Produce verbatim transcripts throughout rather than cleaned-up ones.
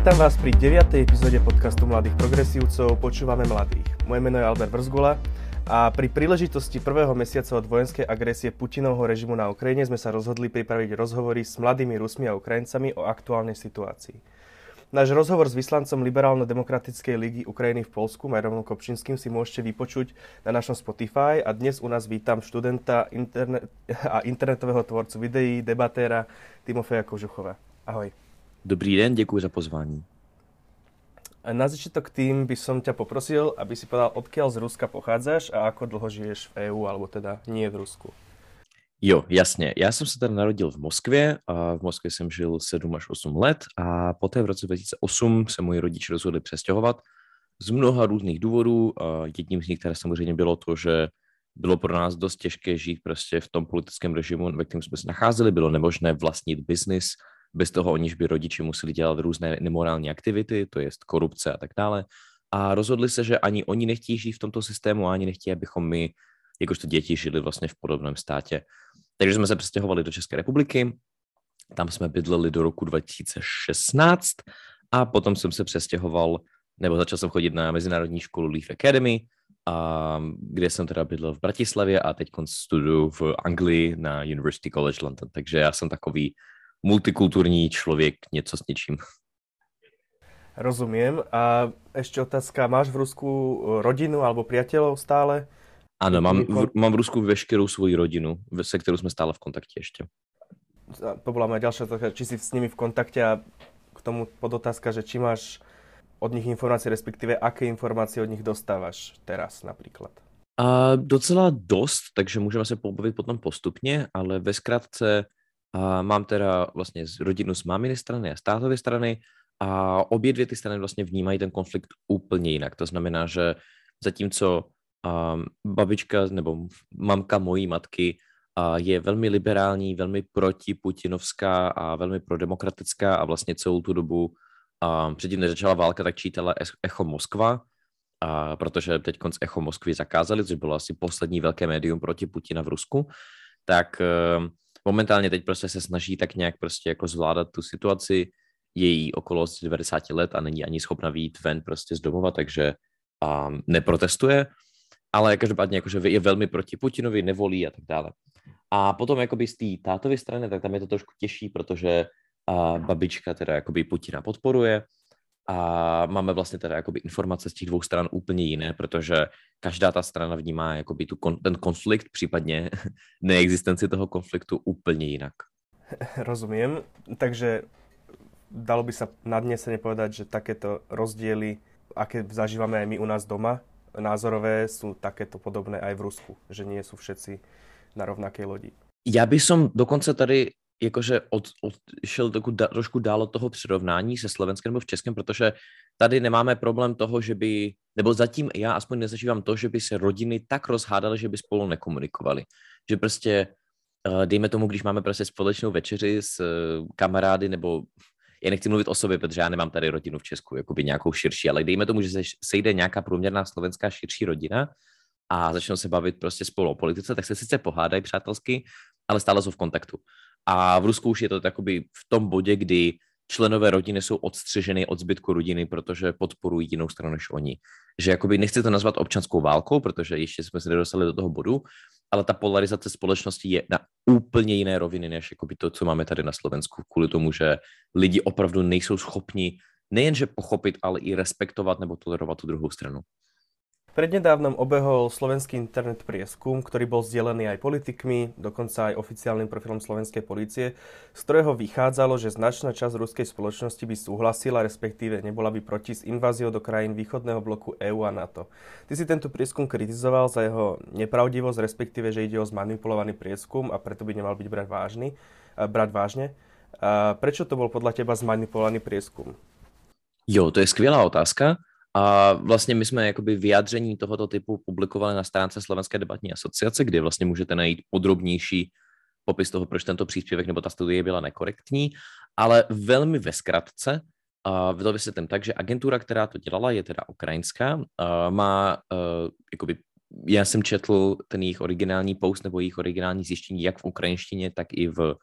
Vítam vás pri deviatej epizóde podcastu Mladých progresívcov Počúvame mladých. Moje meno je Albert Vrzgula a pri príležitosti prvého mesiaca od vojenskej agresie Putinovho režimu na Ukrajine sme sa rozhodli pripraviť rozhovory s mladými Rusmi a Ukrajincami o aktuálnej situácii. Náš rozhovor s vyslancom Liberálno-demokratickej ligy Ukrajiny v Poľsku, Marekom Kopčinským, si môžete vypočuť na našom Spotify a dnes u nás vítam študenta internet- a internetového tvorcu videí, debatéra Timofeja Kožuchova. Ahoj. Dobrý den, děkuji za pozvání. Na začiatok tým by som ťa poprosil, aby si povedal, odkiaľ z Ruska pochádzaš a ako dlho žiješ v é ú, alebo teda nie v Rusku. Jo, jasně. Já jsem se teda narodil v Moskvě a v Moskvě jsem žil sedm až osm let a poté v roce dva tisíce osm se moji rodiče rozhodli přestěhovat z mnoha různých důvodů. Jedním z nich teda samozřejmě bylo to, že bylo pro nás dost těžké žít prostě v tom politickém režimu, ve kterém jsme se nacházeli. Bylo nemožné vlastnit biznis bez toho, aniž by rodiči museli dělat různé nemorální aktivity, to jest korupce a tak dále. A rozhodli se, že ani oni nechtějí žít v tomto systému a ani nechtějí, abychom my, jakožto děti, žili vlastně v podobném státě. Takže jsme se přestěhovali do České republiky, tam jsme bydleli do roku dva tisíce šestnáct a potom jsem se přestěhoval, nebo začal jsem chodit na mezinárodní školu Leaf Academy, a, kde jsem teda bydlel v Bratislavě a teď studuju v Anglii na University College London. Takže já jsem takový multikultúrny človek, niečo s niečím. Rozumiem. A ešte otázka, máš v Rusku rodinu alebo priateľov stále? Áno, mám v, mám v Rusku veškerú svoju rodinu, se ktorou sme stále v kontakte ešte. To bola moja ďalšia otázka, či si s nimi v kontakte a k tomu podotázka, že či máš od nich informácie, respektíve aké informácie od nich dostávaš teraz napríklad? A docela dost, takže môžeme sa pobaviť potom postupne, ale ve skratce a mám teda vlastně rodinu z máminy strany a z tátovy strany a obě dvě ty strany vlastně vnímají ten konflikt úplně jinak. To znamená, že zatímco um, babička nebo mamka mojí matky uh, je velmi liberální, velmi protiputinovská a velmi prodemokratická a vlastně celou tu dobu um, předtím, než začala válka, tak čítala Echo Moskva, a protože teď konc Echo Moskvy zakázali, což bylo asi poslední velké médium proti Putina v Rusku, tak um, momentálně teď prostě se snaží tak nějak prostě jako zvládat tu situaci, její okolo devadesát let a není ani schopna vyjít ven prostě z domova, takže um, neprotestuje, ale každopádně jakože je velmi proti Putinovi, nevolí a tak dále. A potom jakoby z té tátovy strany, tak tam je to trošku těžší, protože uh, babička teda jakoby Putina podporuje a máme vlastně teda jakoby informace z těch dvou stran úplně jiné, protože každá ta strana vnímá jakoby tu kon- ten konflikt, případně neexistenci toho konfliktu úplně jinak. Rozumiem, takže dalo by sa nadnesene povedať, že takéto rozdiely, aké zažívame aj my u nás doma, názorové, sú takéto podobné aj v Rusku, že nie sú všetci na rovnakej lodi. Ja by som dokonca tady jakože od, odšel trošku dál od toho přirovnání se Slovenskem nebo v Českém, protože tady nemáme problém toho, že by, nebo zatím já aspoň nezažívám to, že by se rodiny tak rozhádaly, že by spolu nekomunikovali. Že prostě, dejme tomu, když máme prostě společnou večeři s kamarády, nebo já nechci mluvit o sobě, protože já nemám tady rodinu v Česku, jakoby nějakou širší, ale dejme tomu, že se sejde nějaká průměrná slovenská širší rodina a začnou se bavit prostě spolu o politice, tak se sice pohádají přátelsky, ale stále jsou v kontaktu. A v Rusku už je to takoby v tom bodě, kdy členové rodiny jsou odstřiženy od zbytku rodiny, protože podporují jinou stranu než oni. Že jakoby nechci to nazvat občanskou válkou, protože ještě jsme se nedostali do toho bodu, ale ta polarizace společnosti je na úplně jiné roviny, než jakoby to, co máme tady na Slovensku, kvůli tomu, že lidi opravdu nejsou schopni nejenže pochopit, ale i respektovat nebo tolerovat tu druhou stranu. Prednedávnom obehol slovenský internet prieskum, ktorý bol zdieľaný aj politikmi, dokonca aj oficiálnym profilom slovenskej polície, z ktorého vychádzalo, že značná časť ruskej spoločnosti by súhlasila, respektíve nebola by proti s inváziou do krajín východného bloku é ú a NATO. Ty si tento prieskum kritizoval za jeho nepravdivosť, respektíve, že ide o zmanipulovaný prieskum a preto by nemal byť brať vážny, brať vážne. A prečo to bol podľa teba zmanipulovaný prieskum? Jo, to je skvelá otázka. A vlastně my jsme jakoby vyjádření tohoto typu publikovali na stránce Slovenské debatní asociace, kde vlastně můžete najít podrobnější popis toho, proč tento příspěvek nebo ta studie byla nekorektní, ale velmi ve zkratce to vysvětlím tak, že agentura, která to dělala, je teda ukrajinská, a má, a, jakoby, já jsem četl ten jejich originální post nebo jejich originální zjištění jak v ukrajinštině, tak i v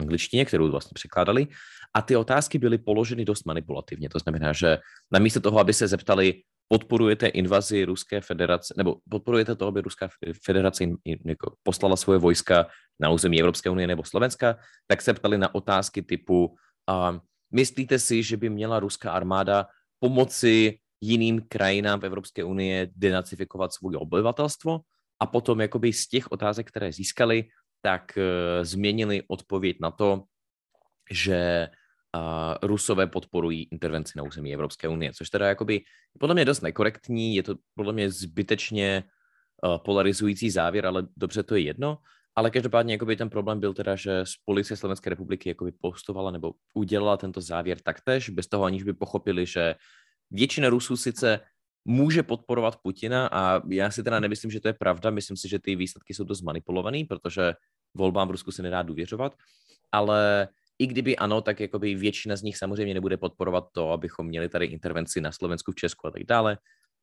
angličtině, kterou vlastně překládali. A ty otázky byly položeny dost manipulativně. To znamená, že namísto toho, aby se zeptali, podporujete invazi Ruské federace, nebo podporujete to, aby Ruská federace poslala svoje vojska na území Evropské unie nebo Slovenska, tak se ptali na otázky typu, a myslíte si, že by měla ruská armáda pomoci jiným krajinám v Evropské unii denacifikovat svoje obyvatelstvo? A potom jakoby z těch otázek, které získali, tak e, změnili odpověď na to, že e, Rusové podporují intervenci na území Evropské unie, což teda jakoby podle mě dost nekorektní, je to podle mě zbytečně e, polarizující závěr, ale dobře, to je jedno. Ale každopádně jakoby ten problém byl teda, že policie Slovenské republiky jakoby postovala nebo udělala tento závěr taktéž, bez toho aniž by pochopili, že většina Rusů sice může podporovat Putina a já si teda nemyslím, že to je pravda, myslím si, že ty výsledky jsou dost manipulovaný, protože volbám v Rusku se nedá důvěřovat, ale i kdyby ano, tak jakoby většina z nich samozřejmě nebude podporovat to, abychom měli tady intervenci na Slovensku, v Česku a tak dále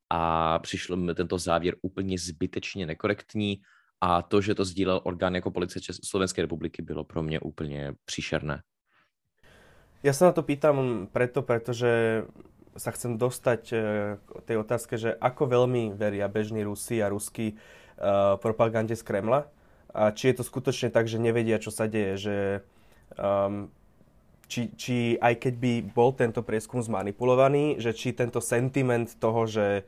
a přišlo mi tento závěr úplně zbytečně nekorektní a to, že to sdílel orgán jako policie Čes- Slovenské republiky, bylo pro mě úplně příšerné. Já se na to pýtam preto, pretože sa chcem dostať k tej otázke, že ako veľmi veria bežní Rusi a ruskí uh, propagande z Kremla a či je to skutočne tak, že nevedia, čo sa deje, že um, či, či aj keď by bol tento prieskum zmanipulovaný, že či tento sentiment toho, že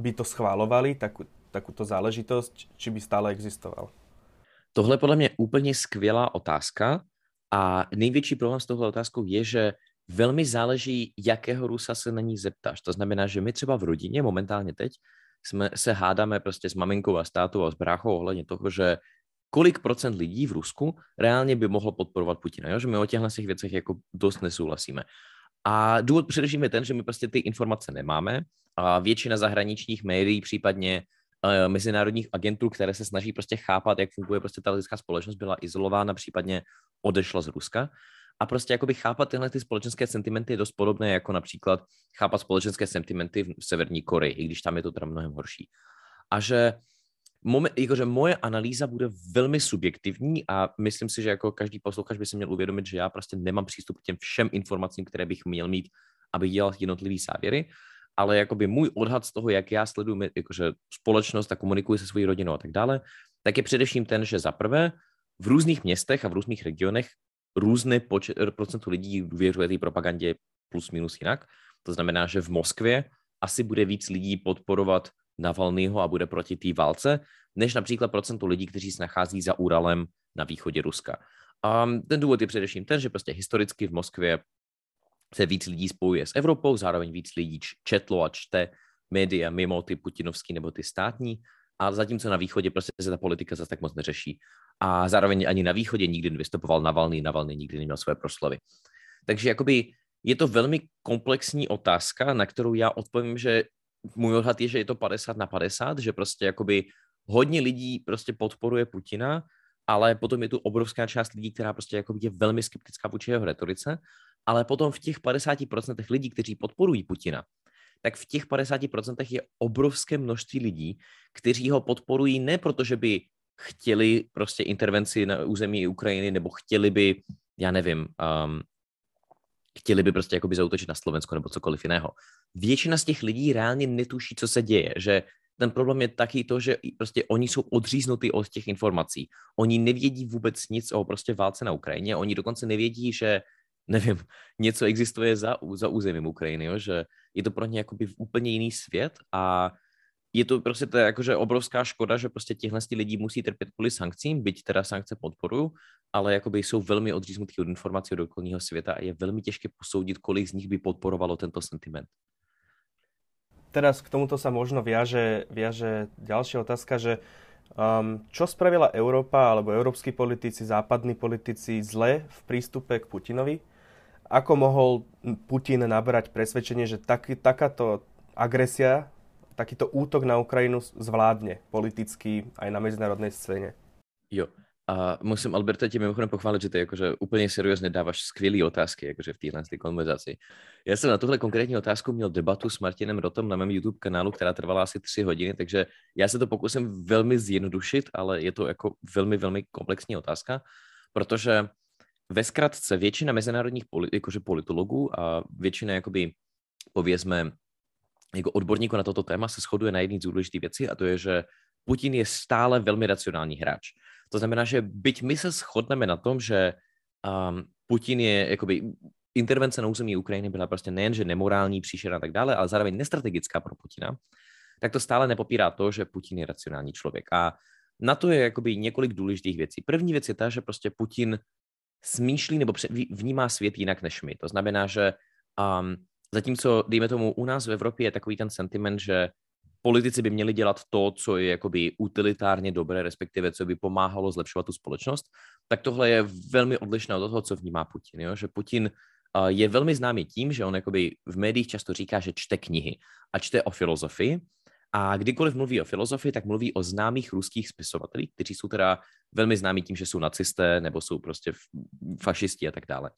by to schválovali, takú, takúto záležitosť, či by stále existoval. Tohle podľa mňa je úplne skvelá otázka a největší problém s touhle otázkou je, že velmi záleží, jakého Rusa se na ní zeptáš. To znamená, že my třeba v rodině momentálně teď jsme, se hádáme prostě s maminkou a s tátou a s bráchou ohledně toho, že kolik procent lidí v Rusku reálně by mohlo podporovat Putina. Jo? Že my o těchto těch věcech jako dost nesouhlasíme. A důvod především je ten, že my prostě ty informace nemáme a většina zahraničních médií, případně e, mezinárodních agentů, které se snaží prostě chápat, jak funguje prostě ta lidská společnost, byla izolována, případně odešla z Ruska. A prostě jakoby chápat tyhle ty společenské sentimenty je dost podobné, jako například chápat společenské sentimenty v Severní Koreji, i když tam je to teda mnohem horší. A že, moment, jakože moje analýza bude velmi subjektivní a myslím si, že jako každý posluchač by se měl uvědomit, že já prostě nemám přístup k těm všem informacím, které bych měl mít, aby dělal jednotlivý závěry, ale jakoby můj odhad z toho, jak já sleduju jakože společnost a komunikuji se svojí rodinou a tak dále, tak je především ten, že zaprvé v různých městech a v různých regionech různé počet, procentu lidí důvěřuje té propagandě plus minus jinak. To znamená, že v Moskvě asi bude víc lidí podporovat Navalnýho a bude proti té válce, než například procentu lidí, kteří se nachází za Uralem na východě Ruska. A ten důvod je především ten, že prostě historicky v Moskvě se víc lidí spojuje s Evropou, zároveň víc lidí četlo a čte média mimo ty putinovský nebo ty státní, a zatímco na východě prostě se ta politika zase tak moc neřeší. A zároveň ani na východě nikdy nevystupoval Navalný, Navalný nikdy neměl své proslovy. Takže jakoby je to velmi komplexní otázka, na kterou já odpovím, že můj odhad je, že je to padesát na padesát, že prostě jakoby hodně lidí prostě podporuje Putina, ale potom je tu obrovská část lidí, která prostě jakoby je velmi skeptická vůči jeho retorice, ale potom v těch padesáti procentech lidí, kteří podporují Putina, tak v těch padesáti procentech je obrovské množství lidí, kteří ho podporují ne proto, že by chtěli prostě intervenci na území Ukrajiny, nebo chtěli by, já nevím, um, chtěli by prostě jakoby zaútočit na Slovensko nebo cokoliv jiného. Většina z těch lidí reálně netuší, co se děje, že ten problém je taky to, že prostě oni jsou odříznutí od těch informací. Oni nevědí vůbec nic o prostě válce na Ukrajině, oni dokonce nevědí, že nevím, něco existuje za, za územím Ukrajiny, jo? Že je to pro ně jakoby úplně jiný svět a je to prostě to je jakože obrovská škoda, že prostě těchhle lidí musí trpět kvůli sankcím, byť teda sankce podporují, ale jakoby jsou velmi odříznutí od informací od okolního světa a je velmi těžké posoudit, kolik z nich by podporovalo tento sentiment. Teraz k tomuto sa možno viaže, viaže ďalšia otázka, že um, čo spravila Európa alebo európski politici, západní politici zle v prístupe k Putinovi? Ako mohol Putin nabrať presvedčenie, že taký, takáto agresia, takýto útok na Ukrajinu zvládne politicky aj na medzinárodnej scéne? Jo, a musím Alberta tě mimochodem pochválit, že ty jakože úplně seriózně dáváš skvělý otázky jakože v téhle konverzaci. Já jsem na tuhle konkrétní otázku měl debatu s Martinem Rotem na mém YouTube kanálu, která trvala asi tři hodiny, takže já se to pokusím velmi zjednodušit, ale je to jako velmi, velmi komplexní otázka, protože ve zkratce většina mezinárodních polit, jakože politologů a většina jakoby, povězme, jako odborníků na toto téma se shoduje na jedné z důležitých věcí a to je, že Putin je stále velmi racionální hráč. To znamená, že byť my se shodneme na tom, že um, Putin je jakoby, intervence na území Ukrajiny byla prostě nejenže nemorální, příšera a tak dále, ale zároveň nestrategická pro Putina, tak to stále nepopírá to, že Putin je racionální člověk. A na to je jakoby několik důležitých věcí. První věc je ta, že prostě Putin smýšlí nebo vnímá svět jinak než my. To znamená, že um, zatímco, dejme tomu, u nás v Evropě je takový ten sentiment, že politici by měli dělat to, co je jakoby utilitárně dobré, respektive co by pomáhalo zlepšovat tu společnost, tak tohle je velmi odlišné od toho, co vnímá Putin. Jo? Že Putin uh, je velmi známý tím, že on jakoby v médiích často říká, že čte knihy a čte o filozofii. A kdykoliv mluví o filozofii, tak mluví o známých ruských spisovatelích, kteří jsou teda velmi známí tím, že jsou nacisté nebo jsou prostě fašisti a tak dále.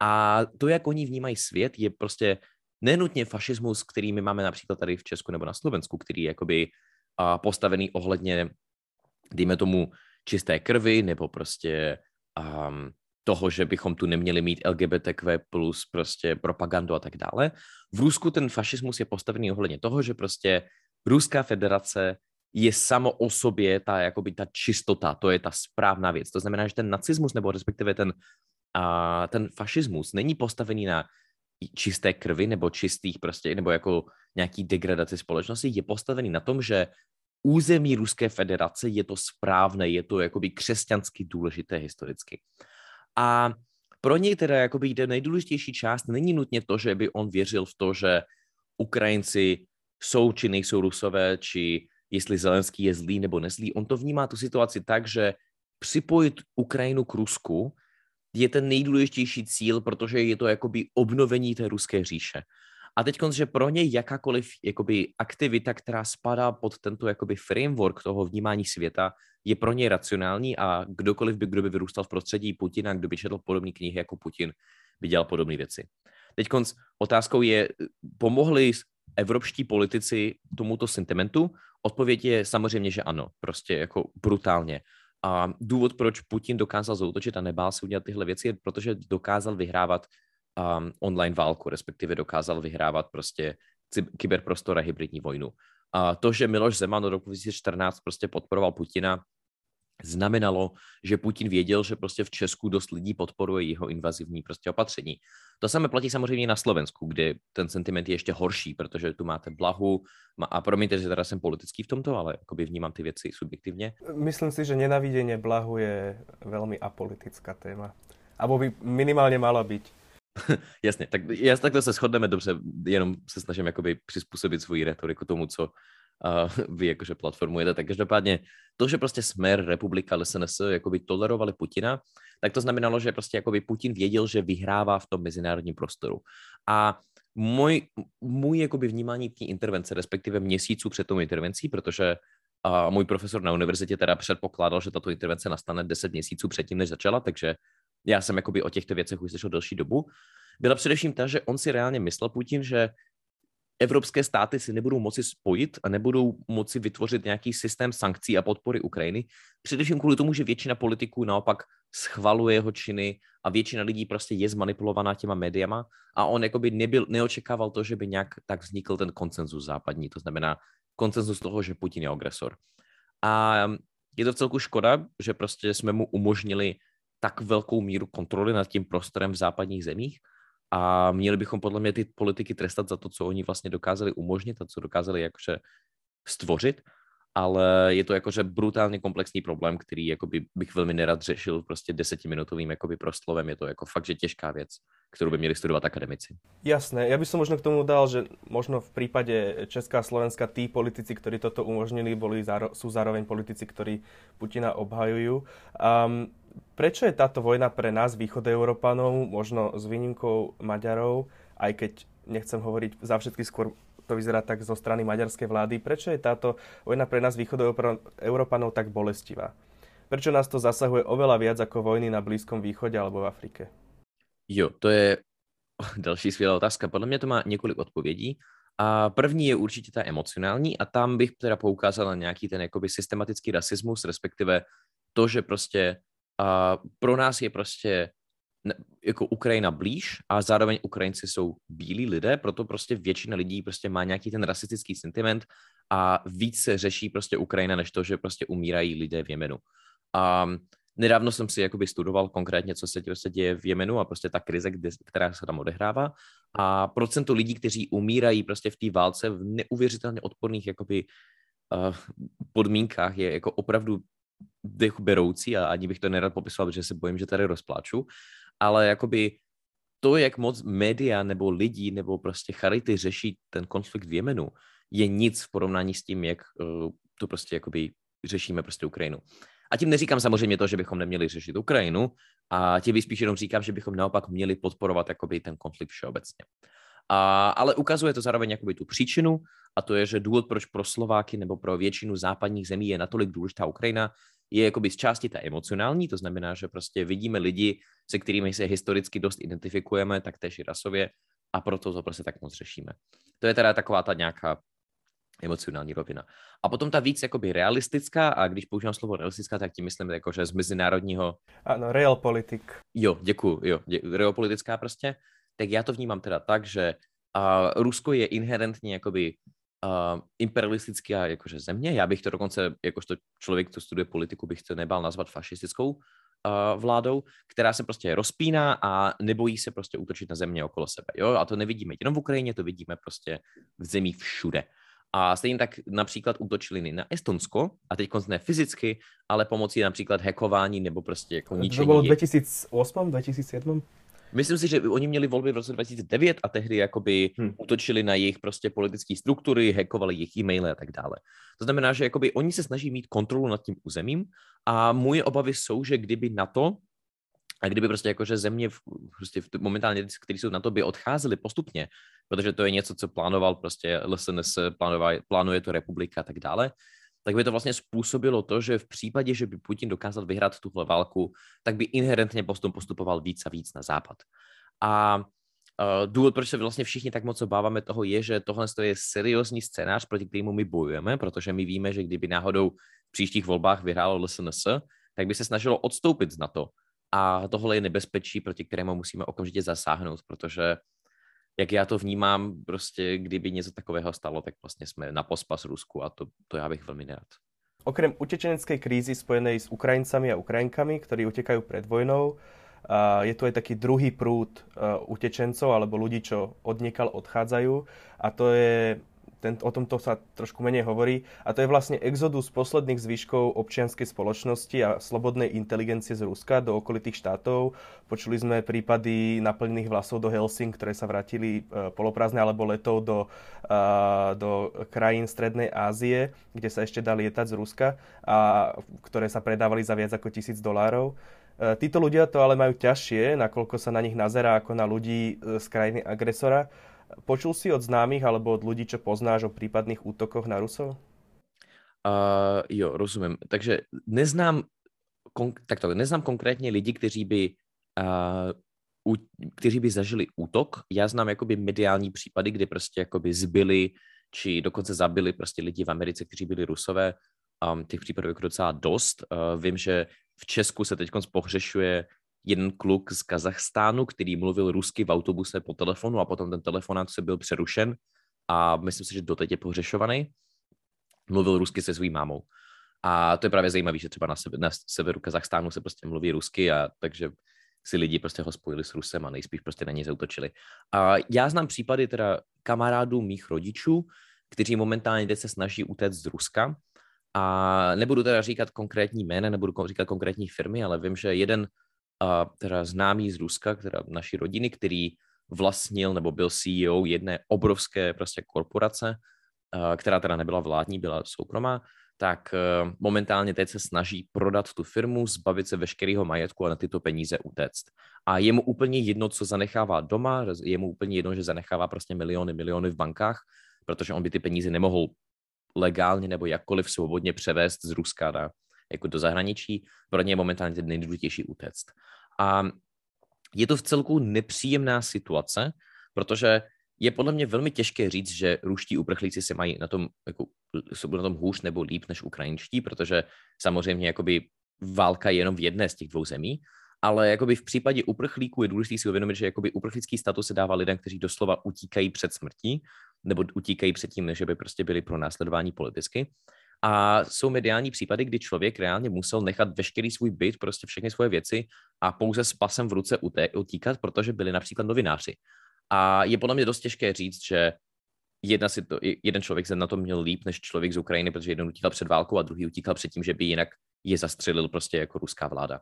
A to, jak oni vnímají svět, je prostě nenutně fašismus, který my máme například tady v Česku nebo na Slovensku, který je jakoby postavený ohledně, dejme tomu, čisté krvi nebo prostě um, toho, že bychom tu neměli mít el gé bé té kvé plus prostě propagandu a tak dále. V Rusku ten fašismus je postavený ohledně toho, že prostě Ruská federace je samo o sobě ta, jakoby ta čistota, to je ta správná věc. To znamená, že ten nacismus nebo respektive ten, a, ten fašismus není postavený na čisté krvi nebo čistých prostě, nebo jako nějaký degradaci společnosti, je postavený na tom, že území Ruské federace je to správné, je to jakoby křesťansky důležité historicky. A pro něj teda jakoby jde nejdůležitější část, není nutně to, že by on věřil v to, že Ukrajinci jsou či nejsou Rusové, či jestli Zelenský je zlý nebo nezlý. On to vnímá tu situaci tak, že připojit Ukrajinu k Rusku je ten nejdůležitější cíl, protože je to jakoby obnovení té ruské říše. A teď, že pro něj jakákoliv jakoby aktivita, která spadá pod tento jakoby framework toho vnímání světa, je pro něj racionální a kdokoliv by, kdo by vyrůstal v prostředí Putina, kdo by četl podobné knihy jako Putin, by dělal podobné věci. Teď otázkou je, pomohli evropští politici tomuto sentimentu? Odpověď je samozřejmě, že ano, prostě jako brutálně. A důvod, proč Putin dokázal zautočit a nebál se udělat tyhle věci, je, protože dokázal vyhrávat um, online válku, respektive dokázal vyhrávat prostě kyberprostor a hybridní vojnu. A to, že Miloš Zeman do roku dvacet čtrnáct prostě podporoval Putina, znamenalo, že Putin věděl, že prostě v Česku dost lidí podporuje jeho invazivní prostě opatření. To samé platí samozřejmě na Slovensku, kde ten sentiment je ještě horší, protože tu máte Blahu a promiňte, že teda jsem politický v tomto, ale akoby vnímám ty věci subjektivně. Myslím si, že nenávidenie Blahu je velmi apolitická téma. Abo by minimálně mala být. Jasně, tak takto se shodneme dobře, jenom se snažím jakoby přizpůsobit svoji retoriku tomu, co Uh, vy jakože platformujete, tak každopádně to, že prostě Smer, Republika, el es en es jakoby tolerovali Putina, tak to znamenalo, že prostě jakoby Putin věděl, že vyhrává v tom mezinárodním prostoru. A můj, můj jakoby vnímání té intervence, respektive měsíců před tou intervencí, protože uh, můj profesor na univerzitě teda předpokládal, že tato intervence nastane deset měsíců předtím, než začala, takže já jsem jakoby o těchto věcech už slyšel delší dobu, byla především ta, že on si reálně myslel Putin, že evropské státy si nebudou moci spojit a nebudou moci vytvořit nějaký systém sankcí a podpory Ukrajiny, především kvůli tomu, že většina politiků naopak schvaluje jeho činy a většina lidí prostě je zmanipulovaná těma médiama a on jakoby nebyl, neočekával to, že by nějak tak vznikl ten konsenzus západní, to znamená konsenzus toho, že Putin je agresor. A je to vcelku škoda, že prostě jsme mu umožnili tak velkou míru kontroly nad tím prostorem v západních zemích, a měli bychom podle mě ty politiky trestat za to, co oni vlastně dokázali umožnit a co dokázali jakože stvořit, ale je to jakože brutálně komplexní problém, který jakoby bych velmi nerad řešil prostě desetiminutovým jakoby proslovem. Je to jako fakt, že těžká věc, kterou by měli studovat akademici. Jasné, ja by som možno k tomu dal, že možno v prípade Česka a Slovenska tí politici, ktorí toto umožnili, boli, sú zároveň politici, ktorí Putina obhajujú. Um, Prečo je táto vojna pre nás, východoeurópanov, možno s výnimkou Maďarov, aj keď nechcem hovoriť za všetky, skôr to vyzerá tak zo strany maďarskej vlády, prečo je táto vojna pre nás, východoeurópanov, tak bolestivá? Prečo nás to zasahuje oveľa viac ako vojny na Blízkom východe alebo v Afrike? Jo, to je další skvělá otázka. Podle mě to má několik odpovědí. A první je určitě ta emocionální a tam bych teda poukázal na nějaký ten jakoby systematický rasismus, respektive to, že prostě a pro nás je prostě jako Ukrajina blíž a zároveň Ukrajinci jsou bílí lidé, proto prostě většina lidí prostě má nějaký ten rasistický sentiment a víc se řeší prostě Ukrajina, než to, že prostě umírají lidé v Jemenu. A nedávno jsem si jakoby studoval konkrétně, co se prostě děje v Jemenu a prostě ta krize, kde, která se tam odehrává a procento lidí, kteří umírají prostě v té válce v neuvěřitelně odporných jakoby uh, podmínkách je jako opravdu dechuberoucí a ani bych to nerad popisoval, protože se bojím, že tady rozpláču, ale jakoby to, jak moc média nebo lidí nebo prostě charity řeší ten konflikt v Jemenu, je nic v porovnání s tím, jak uh, to prostě jakoby řešíme prostě Ukrajinu. A tím neříkám samozřejmě to, že bychom neměli řešit Ukrajinu a tím spíš jenom říkám, že bychom naopak měli podporovat jakoby ten konflikt všeobecně. A, ale ukazuje to zároveň jakoby tu příčinu a to je, že důvod, proč pro Slováky nebo pro většinu západních zemí je natolik důležitá Ukrajina, je jakoby z části ta emocionální, to znamená, že prostě vidíme lidi, se kterými se historicky dost identifikujeme, tak též i rasově a proto to prostě tak moc řešíme. To je teda taková ta nějaká emocionální rovina. A potom ta víc jakoby realistická, a když používám slovo realistická, tak tím myslím jako, že z mezinárodního... Ano, realpolitik. Jo, děkuju, jo, dě- realpolitická prostě. Tak já to vnímám teda tak, že uh, Rusko je inherentně jakoby Uh, imperialistická jakože země. Já bych to dokonce, jakožto člověk, co studuje politiku, bych to nebál nazvat fašistickou uh, vládou, která se prostě rozpíná a nebojí se prostě útočit na země okolo sebe. Jo? A to nevidíme jenom v Ukrajině, to vidíme prostě v zemích všude. A stejně tak například útočili na Estonsko, a teď ne fyzicky, ale pomocí například hackování nebo prostě jako ničení. To bylo v dva tisíce osm, dva tisíce sedm? Myslím si, že oni měli volby v roce dva tisíce devět a tehdy jakoby hmm. útočili na jejich prostě politické struktury, hackovali jejich e-maily a tak dále. To znamená, že jakoby oni se snaží mít kontrolu nad tím územím a moje obavy jsou, že kdyby NATO a kdyby prostě jakože země v, prostě v, momentálně, které jsou NATO, by odcházely postupně, protože to je něco, co plánoval prostě L S N S, plánuje, plánuje to republika a tak dále, tak by to vlastně způsobilo to, že v případě, že by Putin dokázal vyhrát tuhle válku, tak by inherentně postup postupoval víc a víc na západ. A důvod, proč se vlastně všichni tak moc obáváme toho, je, že tohle je seriózní scénář, proti kterému my bojujeme, protože my víme, že kdyby náhodou v příštích volbách vyhrálo L S N S, tak by se snažilo odstoupit z NATO. A tohle je nebezpečí, proti kterému musíme okamžitě zasáhnout, protože jak já to vnímám, prostě kdyby něco takového stalo, tak vlastně jsme na pospas Rusku a to, to já bych velmi nerad. Okrem utečeneckej krízy spojenej s Ukrajincami a Ukrajinkami, ktorí utekajú pred vojnou, je tu aj taký druhý prúd utečencov alebo ľudí, čo odniekal odchádzajú a to je, ten, o tomto sa trošku menej hovorí, a to je vlastne exodus posledných zvyškov občianskej spoločnosti a slobodnej inteligencie z Ruska do okolitých štátov. Počuli sme prípady naplnených vlasov do Helsing, ktoré sa vrátili poloprázdne, alebo letov do, do krajín Strednej Ázie, kde sa ešte dá lietať z Ruska, a ktoré sa predávali za viac ako tisíc dolárov. Títo ľudia to ale majú ťažšie, nakoľko sa na nich nazerá ako na ľudí z krajiny agresora. Počul si od známych alebo od ľudí, čo poznáš o prípadných útokoch na Rusov? Uh, jo, rozumím. Takže neznám, konk- takto, neznám konkrétně lidi, kteří by, uh, u- kteří by zažili útok. Já znám jakoby mediální případy, kdy prostě jakoby zbyli či dokonce zabili prostě lidi v Americe, kteří byli Rusové. Um, těch případů je docela dost. Uh, vím, že v Česku se teď pohřešuje jeden kluk z Kazachstánu, který mluvil rusky v autobuse po telefonu a potom ten telefonát se byl přerušen a myslím si, že doteď je pohřešovaný. Mluvil rusky se svou mámou. A to je právě zajímavé, že třeba na, sebe, na severu Kazachstánu se prostě mluví rusky a takže si lidi prostě ho spojili s Rusem a nejspíš prostě na něj zautočili. A já znám případy teda kamarádů mých rodičů, kteří momentálně se snaží utéct z Ruska a nebudu teda říkat konkrétní jména, nebudu říkat konkrétní firmy, ale vím, že jeden a teda známý z Ruska, teda naší rodiny, který vlastnil nebo byl C E O jedné obrovské prostě korporace, která teda nebyla vládní, byla soukromá, tak momentálně teď se snaží prodat tu firmu, zbavit se veškerého majetku a na tyto peníze utéct. A je mu úplně jedno, co zanechává doma, je mu úplně jedno, že zanechává prostě miliony, miliony v bankách, protože on by ty peníze nemohl legálně nebo jakkoliv svobodně převést z Ruska na jako do zahraničí, pro ně je momentálně ten nejdůležitější utéct. A je to v celku nepříjemná situace, protože je podle mě velmi těžké říct, že ruští uprchlíci se mají na tom, jako, jsou na tom hůř nebo líp než ukrajinští, protože samozřejmě jakoby válka je jenom v jedné z těch dvou zemí, ale jakoby v případě uprchlíků je důležité si uvědomit, že jakoby uprchlický status se dává lidem, kteří doslova utíkají před smrtí nebo utíkají před tím, než by prostě byli pronásledováni politicky. A jsou mediální případy, kdy člověk reálně musel nechat veškerý svůj byt, prostě všechny svoje věci a pouze s pasem v ruce utíkat, protože byli například novináři. A je podle mě dost těžké říct, že jedna si to, jeden člověk se na to měl líp než člověk z Ukrajiny, protože jeden utíkal před válkou a druhý utíkal před tím, že by jinak je zastřelil prostě jako ruská vláda.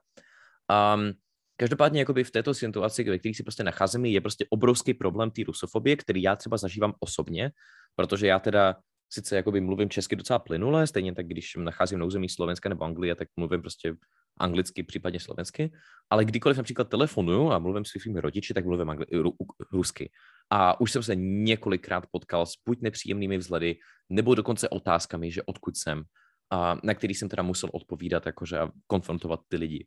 Um, každopádně jakoby v této situaci, ve kterých si prostě nacházíme, je prostě obrovský problém té rusofobie, který já třeba zažívám osobně, protože já teda sice jakoby mluvím česky docela plynule, stejně tak když nacházím na území Slovenska nebo Anglie, tak mluvím prostě anglicky, případně slovensky, ale kdykoliv například telefonuju a mluvím s svými rodiči, tak mluvím angli- ru- rusky. A už jsem se několikrát potkal s buď nepříjemnými vzhledy, nebo dokonce otázkami, že odkud jsem, a na který jsem teda musel odpovídat jakože a konfrontovat ty lidi.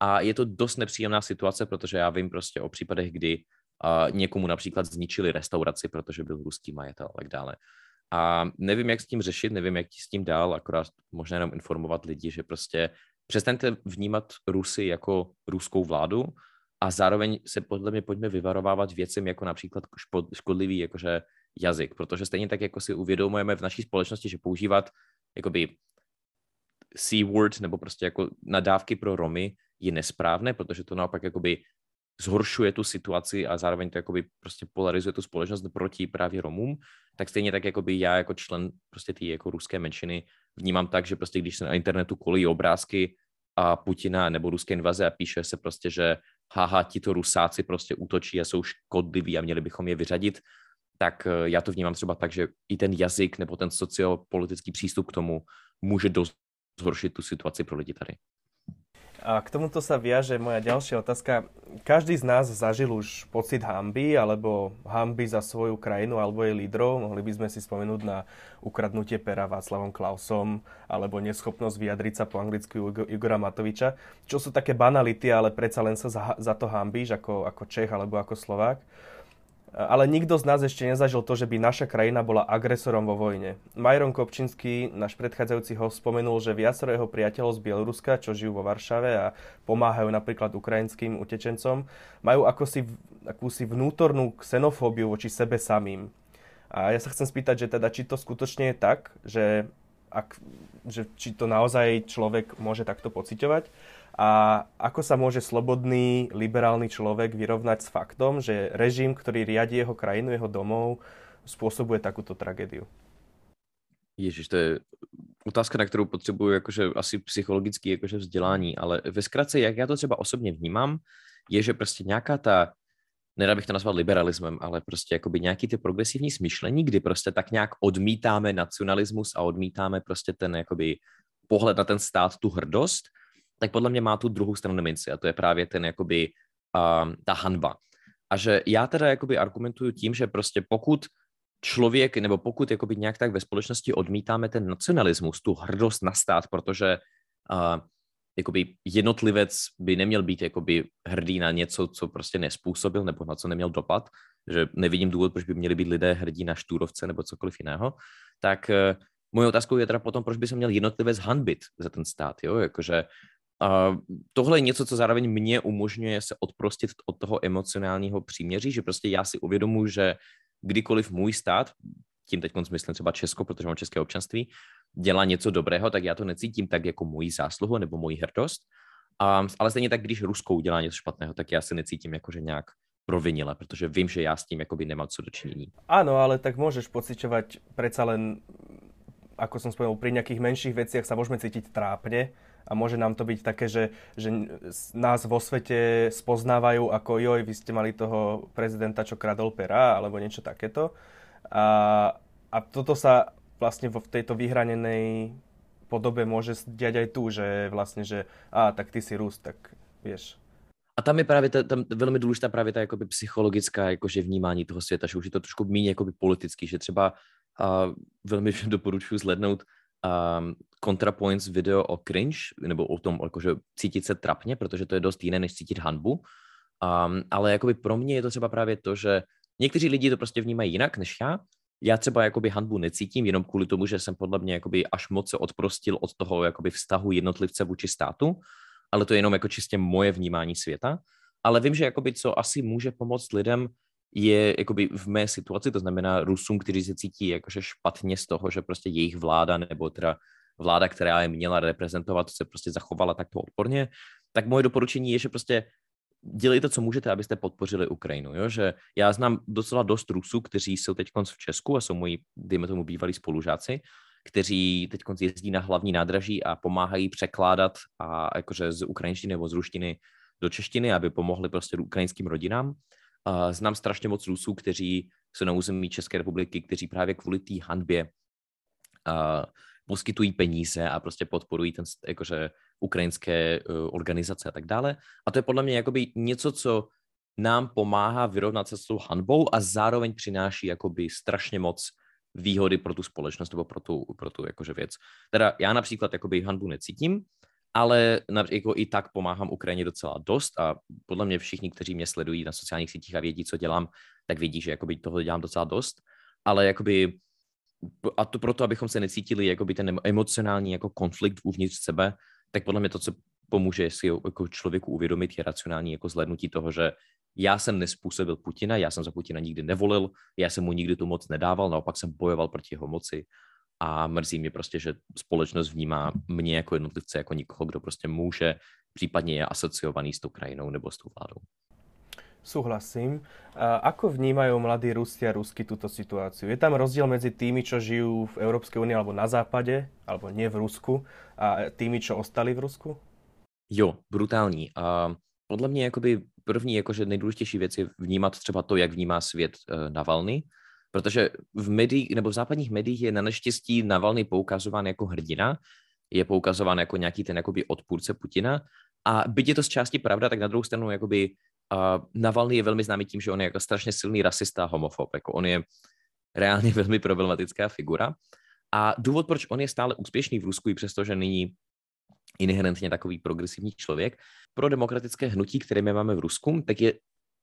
A je to dost nepříjemná situace, protože já vím prostě o případech, kdy uh, někomu například zničili restauraci, protože byl ruský majitel a tak dále. A nevím, jak s tím řešit, nevím, jak s tím dál, akorát možná jenom informovat lidi, že prostě přestaňte vnímat Rusy jako ruskou vládu a zároveň se podle mě pojďme vyvarovávat věcem jako například špod, škodlivý jakože jazyk, protože stejně tak, jako si uvědomujeme v naší společnosti, že používat jakoby C-word nebo prostě jako nadávky pro Romy je nesprávné, protože to naopak jakoby zhoršuje tu situaci a zároveň to jakoby prostě polarizuje tu společnost proti právě Romům, tak stejně tak jakoby já jako člen prostě té jako ruské menšiny vnímám tak, že prostě když se na internetu kolí obrázky a Putina nebo ruské invaze a píše se prostě, že haha, tito rusáci prostě útočí a jsou škodliví a měli bychom je vyřadit, tak já to vnímám třeba tak, že i ten jazyk nebo ten sociopolitický přístup k tomu může dost zhoršit tu situaci pro lidi tady. A k tomuto sa viaže moja ďalšia otázka. Každý z nás zažil už pocit hanby alebo hanby za svoju krajinu alebo jej lídrov. Mohli by sme si spomenúť na ukradnutie pera Václavom Klausom alebo neschopnosť vyjadriť sa po anglicky Igora Matoviča. Čo sú také banality, ale predsa len sa za, za to hanbíš ako, ako Čech alebo ako Slovák. Ale nikto z nás ešte nezažil to, že by naša krajina bola agresorom vo vojne. Marek Kopčinský, náš predchádzajúci host, spomenul, že viacero jeho priateľov z Bieloruska, čo žijú vo Varšave a pomáhajú napríklad ukrajinským utečencom, majú akosi, akúsi vnútornú xenofóbiu voči sebe samým. A ja sa chcem spýtať, že teda, či to skutočne je tak, že, ak, že či to naozaj človek môže takto pociťovať. A ako sa môže slobodný, liberálny človek vyrovnať s faktom, že režim, ktorý riadi jeho krajinu, jeho domov, spôsobuje takúto tragédiu? Ježiš, to je otázka, na ktorú potrebujú akože asi psychologicky akože vzdelání, ale ve skratce, jak ja to třeba osobne vnímam, je, že proste nejaká tá, nerad bych to nazval liberalismem, ale proste akoby nejaký tie progresívní smyšlení, kdy proste tak nejak odmítáme nacionalismus a odmítáme proste ten akoby pohled na ten stát, tu hrdost, tak podle mě má tu druhou stranu mince a to je právě ten jakoby uh, ta hanba. A že já teda jakoby argumentuju tím, že prostě pokud člověk nebo pokud jakoby nějak tak ve společnosti odmítáme ten nacionalismus, tu hrdost na stát, protože uh, jakoby jednotlivec by neměl být jakoby hrdý na něco, co prostě nespůsobil nebo na co neměl dopad, že nevidím důvod, proč by měli být lidé hrdí na štúrovce nebo cokoliv jiného, tak uh, moje otázkou je teda potom, proč by se měl jednotlivec hanbit za ten stát, jo, jakože Uh, tohle je něco, co zároveň mě umožňuje se odprostit od toho emocionálního příměří, že prostě já si uvědomuji, že kdykoliv můj stát, tím teď myslím třeba Česko, protože mám české občanství, dělá něco dobrého, tak já to necítím tak jako moji zásluhu nebo moji hrdost. Um, ale stejně tak, když Rusko udělá něco špatného, tak já se necítím jakože nějak provinila, protože vím, že já s tím jakoby nemám co dočinění. Ano, ale tak můžeš pociťovat přece len, ako som spomenul, pri nějakých menších věcech sa môžeme cítiť trápne. A môže nám to byť také, že, že nás vo svete spoznávajú ako joj, vy ste mali toho prezidenta, čo kradol pera, alebo niečo takéto. A, a toto sa vlastne v tejto vyhranenej podobe môže diať aj tu, že vlastne, že a tak ty si Rus, tak vieš. A tam je právě ta, tam velmi důležitá právě ta jakoby psychologická jakože vnímání toho světa, že už je to trošku méně jakoby politický, že třeba a velmi doporučuji zhlédnout Um, ContraPoints video o cringe, nebo o tom jakože cítit se trapně, protože to je dost jiné, než cítit hanbu. Um, ale jakoby pro mě je to třeba právě to, že někteří lidi to prostě vnímají jinak než já. Já třeba jakoby hanbu necítím jenom kvůli tomu, že jsem podle mě jakoby až moc se odprostil od toho jakoby vztahu jednotlivce vůči státu ale to je jenom jako čistě moje vnímání světa. Ale vím, že jakoby co asi může pomoct lidem, je jakoby v mé situaci, to znamená Rusům, kteří se cítí jakože špatně z toho, že prostě jejich vláda nebo teda vláda, která je měla reprezentovat, se prostě zachovala takto odporně, tak moje doporučení je, že prostě dělejte, co můžete, abyste podpořili Ukrajinu. Jo? Že já znám docela dost Rusů, kteří jsou teď v Česku a jsou moji, dejme tomu, bývalí spolužáci, kteří teď jezdí na hlavní nádraží a pomáhají překládat a jakože z ukrajinštiny nebo z ruštiny do češtiny, aby pomohli prostě ukrajinským rodinám. A znám strašně moc Rusů, kteří jsou na území České republiky, kteří právě kvůli té hanbě a poskytují peníze a prostě podporují ten, jakože, ukrajinské organizace a tak dále. A to je podle mě jakoby něco, co nám pomáhá vyrovnat se s tou hanbou a zároveň přináší jakoby strašně moc výhody pro tu společnost nebo pro tu, pro tu jakože věc. Teda já například jakoby hanbu necítím, ale jako i tak pomáhám Ukrajině docela dost a podle mě všichni, kteří mě sledují na sociálních sítích a vědí, co dělám, tak vědí, že jakoby toho dělám docela dost, ale jakoby a to proto, abychom se necítili jakoby ten emocionální jako konflikt uvnitř sebe, tak podle mě to, co pomůže si jako člověku uvědomit, je racionální jako zhlédnutí toho, že já jsem nespůsobil Putina, já jsem za Putina nikdy nevolil, já jsem mu nikdy tu moc nedával, naopak jsem bojoval proti jeho moci a mrzí mě prostě, že společnost vnímá mě jako jednotlivce, jako nikoho, kdo prostě může, případně je asociovaný s tou krajinou nebo s tou vládou. Súhlasím. Ako vnímajú mladí Rusi a Rusky túto situáciu? Je tam rozdiel medzi tými, čo žijú v Európskej únii alebo na západe, alebo nie v Rusku, a tými, čo ostali v Rusku? Jo, brutální. A podle mě jakoby první, jakože nejdůležitější věc je vnímat třeba to, jak vnímá svět Navalny, protože v médiích nebo v západních médiích je na neštěstí Navalny poukazován jako hrdina, je poukazován jako nějaký ten jakoby odpůrce Putina a byť je to z části pravda, tak na druhou stranu jakoby a Navalný je velmi známý tím, že on je jako strašně silný rasista a homofob, jako on je reálně velmi problematická figura a důvod, proč on je stále úspěšný v Rusku, i přesto, že není inherentně takový progresivní člověk, pro demokratické hnutí, které my máme v Rusku, tak je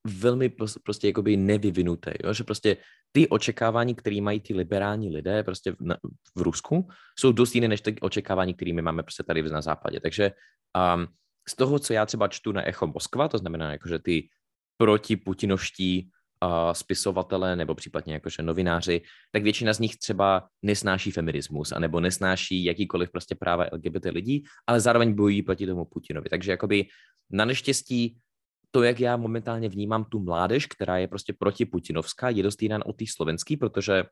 velmi prostě jakoby nevyvinuté, jo? Že prostě ty očekávání, které mají ty liberální lidé prostě v, na, v Rusku, jsou dost jiné než ty očekávání, které my máme prostě tady na západě, takže um, z toho, co já třeba čtu na Echo Moskva, to znamená, jakože ty protiputinovští uh, spisovatelé nebo případně jakože novináři, tak většina z nich třeba nesnáší feminismus anebo nesnáší jakýkoliv prostě práva el gé bé té lidí, ale zároveň bojují proti tomu Putinovi. Takže jakoby na neštěstí to, jak já momentálně vnímám tu mládež, která je prostě protiputinovská, je dost jiná od té slovenský, protože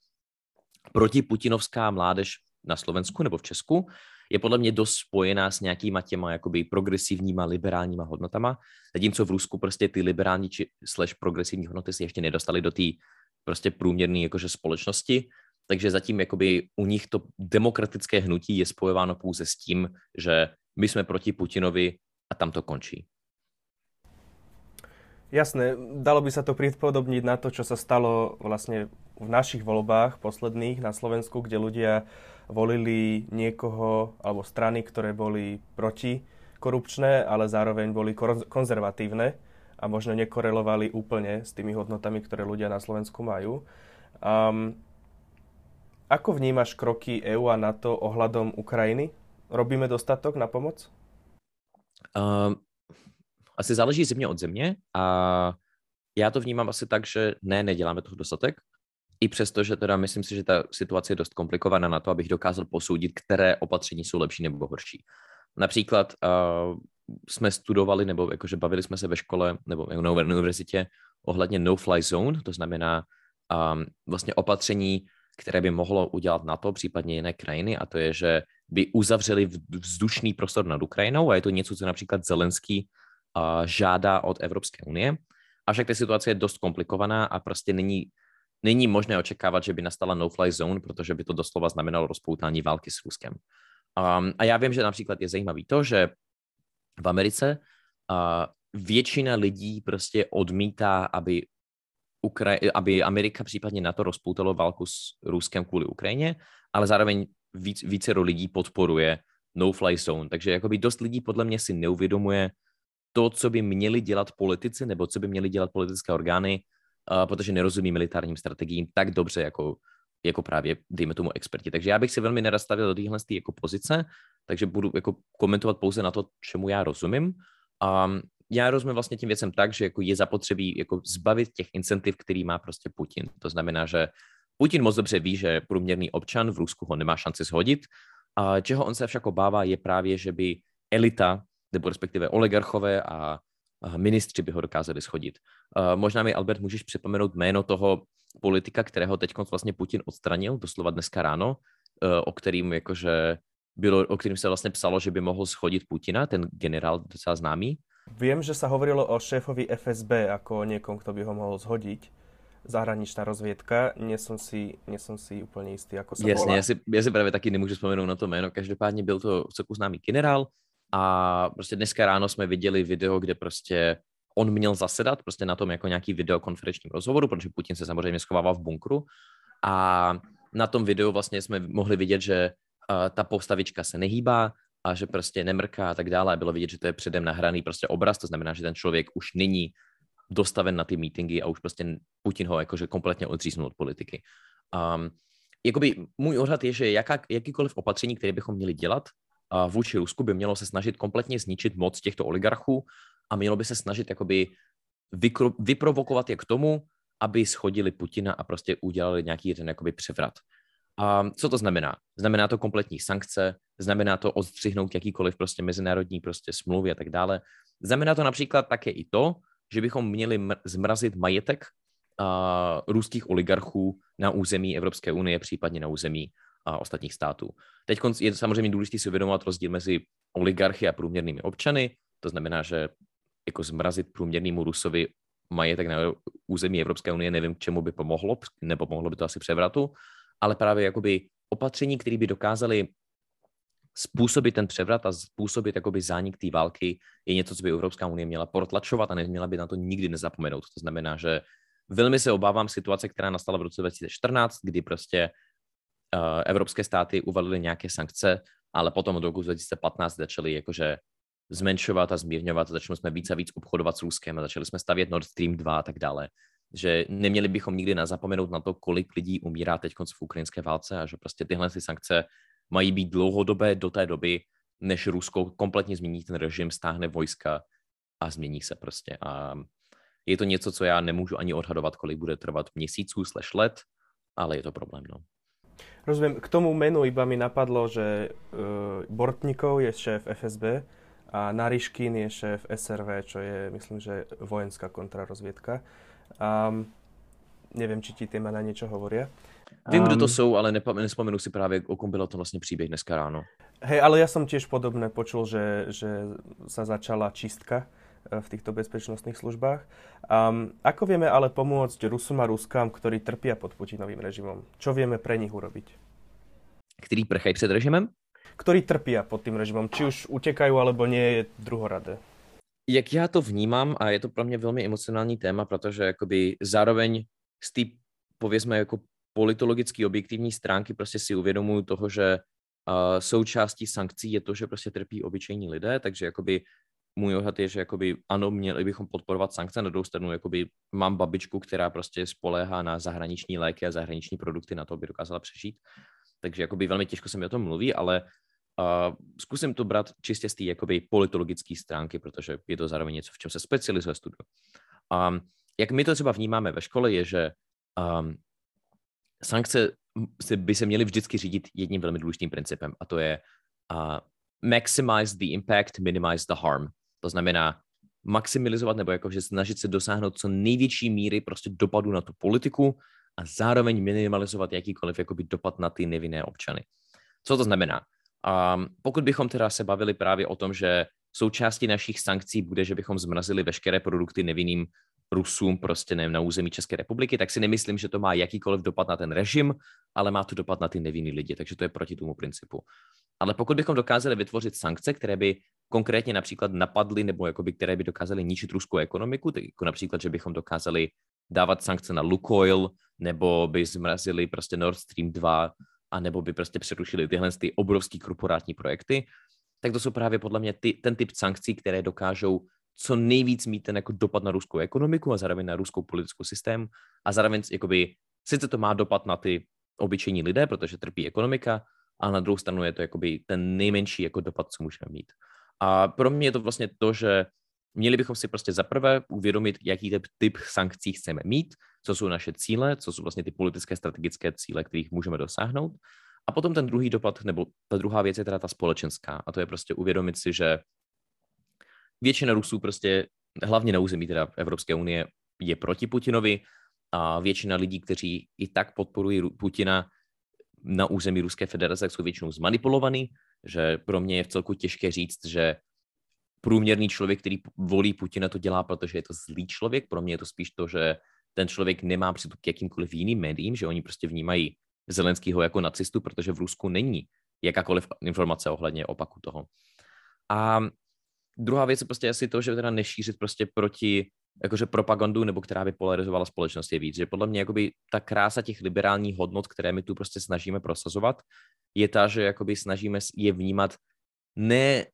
protiputinovská mládež na Slovensku nebo v Česku je podle mě dost spojená s nějakýma těma jakoby progresivníma, liberálníma hodnotama, zatímco v Rusku prostě ty liberální či slash progresivní hodnoty se ještě nedostaly do té prostě průměrné jakože společnosti, takže zatím jakoby u nich to demokratické hnutí je spojováno pouze s tím, že my jsme proti Putinovi a tam to končí. Jasné, dalo by sa to pripodobniť na to, čo sa stalo vlastne v našich voľbách posledných na Slovensku, kde ľudia volili niekoho alebo strany, ktoré boli protikorupčné, ale zároveň boli konzervatívne a možno nekorelovali úplne s tými hodnotami, ktoré ľudia na Slovensku majú. Um, ako vnímaš kroky é ú a NATO ohľadom Ukrajiny? Robíme dostatok na pomoc? Um, asi záleží země od země a já to vnímám asi tak, že ne, neděláme toho dostatek. I přesto, že teda myslím si, že ta situace je dost komplikovaná na to, abych dokázal posoudit, které opatření jsou lepší nebo horší. Například uh, jsme studovali, nebo jakože bavili jsme se ve škole nebo na univerzitě ohledně no-fly zone, to znamená um, vlastně opatření, které by mohlo udělat NATO, případně jiné krajiny, a to je, že by uzavřeli vzdušný prostor nad Ukrajinou a je to něco, co například Zelenský uh, žádá od Evropské unie. Avšak ta situace je dost komplikovaná a prostě není Není možné očekávat, že by nastala no-fly zone, protože by to doslova znamenalo rozpoutání války s Ruskem. Um, a já vím, že například je zajímavý to, že v Americe uh, většina lidí prostě odmítá, aby, Ukra- aby Amerika případně NATO rozpoutalo válku s Ruskem kvůli Ukrajině, ale zároveň víc, vícero lidí podporuje no-fly zone. Takže jakoby dost lidí podle mě si neuvědomuje to, co by měli dělat politici nebo co by měli dělat politické orgány, Uh, protože nerozumí militárním strategiím tak dobře, jako, jako právě, dejme tomu, experti. Takže já bych si velmi nerad stavil do téhle jako pozice, takže budu jako komentovat pouze na to, čemu já rozumím. A já rozumím vlastně tím věcem tak, že jako je zapotřebí jako zbavit těch incentiv, který má prostě Putin. To znamená, že Putin moc dobře ví, že průměrný občan v Rusku ho nemá šanci shodit. A čeho on se však obává, je právě, že by elita, nebo respektive oligarchové a ministři by ho dokázali shodit. Možná mi, Albert, můžeš připomenout jméno toho politika, kterého teď vlastně Putin odstranil, doslova dneska ráno, o kterým jakože bylo, o kterým se vlastně psalo, že by mohl shodit Putina, ten generál docela známý. Viem, že sa hovorilo o šéfovi F S B ako o niekom, kto by ho mohol zhodiť. Zahraničná rozviedka. Nie som si, nie som si úplne istý, ako sa volá. Jasne, ja si, ja si práve taky nemôžu spomenúť na to jméno. Každopádne byl to celku známý generál. A prostě dneska ráno jsme viděli video, kde prostě on měl zasedat prostě na tom jako nějaký videokonferenčním rozhovoru, protože Putin se samozřejmě schovával v bunkru. A na tom videu vlastně jsme mohli vidět, že uh, ta postavička se nehýbá a že prostě nemrká a tak dále. Bylo vidět, že to je předem nahraný prostě obraz, to znamená, že ten člověk už není dostaven na ty meetingy a už prostě Putin ho jakože kompletně odříznul od politiky. Um, jakoby můj odhad je, že jaká, jakýkoliv opatření, které bychom měli dělat, vůči Rusku by mělo se snažit kompletně zničit moc těchto oligarchů a mělo by se snažit jakoby vykro, vyprovokovat je k tomu, aby shodili Putina a prostě udělali nějaký ten jakoby převrat. A co to znamená? Znamená to kompletní sankce, znamená to odstřihnout jakýkoliv prostě mezinárodní prostě smlouvy a tak dále. Znamená to například také i to, že bychom měli mr- zmrazit majetek a, ruských oligarchů na území Evropské unie, případně na území a ostatních států. Teď je samozřejmě důležité si uvědomovat rozdíl mezi oligarchy a průměrnými občany, to znamená, že jako zmrazit průměrnému Rusovi majetek na území Evropské unie, nevím, k čemu by pomohlo, nebo pomohlo by to asi převratu, ale právě jakoby opatření, které by dokázaly způsobit ten převrat a způsobit jakoby zánik té války, je něco, co by Evropská unie měla protlačovat a neměla by na to nikdy nezapomenout. To znamená, že velmi se obávám situace, která nastala v roce dvacet čtrnáct, kdy prostě evropské státy uvalily nějaké sankce, ale potom od roku dvacet patnáct začaly jakože zmenšovat a zmírňovat a začali jsme víc a víc obchodovat s Ruskem a začali jsme stavět Nord Stream dva a tak dále. Že neměli bychom nikdy nazapomenout na to, kolik lidí umírá teď v ukrajinské válce a že prostě tyhle ty sankce mají být dlouhodobé do té doby, než Rusko kompletně změní ten režim, stáhne vojska a změní se prostě. A je to něco, co já nemůžu ani odhadovat, kolik bude trvat měsíců slash let, ale je to problém, no. Rozumiem, k tomu menu iba mi napadlo, že uh, Bortnikov je šéf F S B a Nariškin je šéf S R V, čo je, myslím, že vojenská kontrarozviedka. Um, neviem, či ti tie mená niečo hovoria. Viem, um, kto to sú, ale nepa- nespomenú si práve, o kom bylo to vlastne príbeh dneska ráno. Hej, ale ja som tiež podobné počul, že, že sa začala čistka v týchto bezpečnostných službách. Um, ako vieme ale pomôcť Rusom a Ruskám, ktorí trpia pod Putinovým režimom? Čo vieme pre nich urobiť? Ktorí prchajú pred režimom? Ktorí trpia pod tým režimom, či už utekajú alebo nie, je druhoradé. Jak ja to vnímam, a je to pro mňa veľmi emocionální téma, pretože akoby zároveň z tý, poviezme, ako politologicky objektivní stránky proste si uvedomujú toho, že uh, součástí sankcí je to, že proste trpí obyčejní lidé, takže akoby můj odhad je, že jakoby, ano, měli bychom podporovat sankce, na druhou stranu jakoby, mám babičku, která prostě spoléhá na zahraniční léky a zahraniční produkty, na to by dokázala přežít, takže jakoby, velmi těžko se mi o tom mluví, ale uh, zkusím to brát čistě z té politologické stránky, protože je to zároveň něco, v čem se specializuje studium. Um, jak my to třeba vnímáme ve škole, je, že um, sankce by se měly vždycky řídit jedním velmi důležitým principem, a to je uh, maximize the impact, minimize the harm. To znamená maximalizovat nebo jakože snažit se dosáhnout co největší míry prostě dopadu na tu politiku a zároveň minimalizovat jakýkoliv jakoby dopad na ty nevinné občany. Co to znamená? Um, pokud bychom teda se bavili právě o tom, že součástí našich sankcí bude, že bychom zmrazili veškeré produkty nevinným Rusům prostě nevím, na území České republiky, tak si nemyslím, že to má jakýkoliv dopad na ten režim, ale má to dopad na ty nevinný lidi, takže to je proti tomu principu. Ale pokud bychom dokázali vytvořit sankce, které by konkrétně například napadly nebo jakoby, které by dokázaly ničit ruskou ekonomiku, tak jako například, že bychom dokázali dávat sankce na Lukoil, nebo by zmrazili prostě Nord Stream dva, a nebo by prostě přerušili tyhle ty obrovský korporátní projekty, tak to jsou právě podle mě ty, ten typ sankcí, které dokážou co nejvíc mít ten jako dopad na ruskou ekonomiku a zároveň na ruskou politickou systém a zároveň jakoby, sice to má dopad na ty obyčejní lidé, protože trpí ekonomika, a na druhou stranu je to jakoby ten nejmenší jako dopad, co můžeme mít. A pro mě je to vlastně to, že měli bychom si prostě zaprvé uvědomit, jaký typ sankcí chceme mít, co jsou naše cíle, co jsou vlastně ty politické strategické cíle, kterých můžeme dosáhnout. A potom ten druhý dopad, nebo ta druhá věc je teda ta společenská, a to je prostě uvědomit si, že většina Rusů prostě, hlavně na území teda Evropské unie, je proti Putinovi a většina lidí, kteří i tak podporují Putina na území Ruské federace, jsou většinou zmanipulovaní, že pro mě je v celku těžké říct, že průměrný člověk, který volí Putina, to dělá, protože je to zlý člověk. Pro mě je to spíš to, že ten člověk nemá přístup k jakýmkoliv jiným médiím, že oni prostě vnímají Zelenskýho jako nacistu, protože v Rusku není jakákoliv informace ohledně opaku toho. A druhá věc je prostě asi to, že teda nešířit prostě proti jakože propagandu, nebo která by polarizovala společnost je víc, že podle mě jakoby ta krása těch liberálních hodnot, které my tu prostě snažíme prosazovat, je ta, že jakoby snažíme je vnímat ne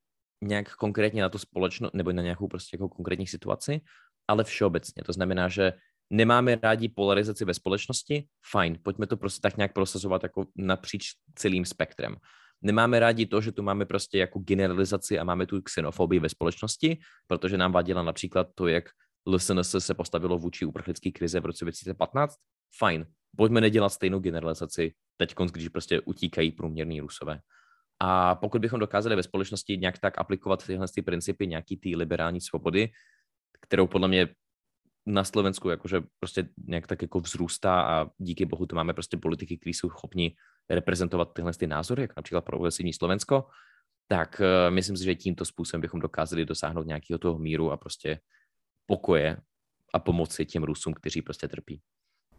nějak konkrétně na tu společnost, nebo na nějakou prostě jako konkrétní situaci, ale všeobecně. To znamená, že nemáme rádi polarizaci ve společnosti, fajn, pojďme to prostě tak nějak prosazovat jako napříč celým spektrem. Nemáme rádi to, že tu máme prostě jako generalizaci a máme tu xenofobii ve společnosti, protože nám vadila například to, jak el es en es se postavilo vůči uprchlické krize v roce dvacet patnáct, fajn, pojďme nedělat stejnou generalizaci teď, když prostě utíkají průměrní Rusové. A pokud bychom dokázali ve společnosti nějak tak aplikovat tyhle ty principy, nějaký ty liberální svobody, kterou podle mě na Slovensku jakože prostě nějak tak jako vzrůstá a díky bohu tu máme prostě politiky, kteří jsou schopni reprezentovat tyhle ty názory, jako například progresivní Slovensko, tak uh, myslím si, že tímto způsobem bychom dokázali dosáhnout nějakého toho míru a prostě pokoje a pomoci tým Rusom, kteří prostě trpí.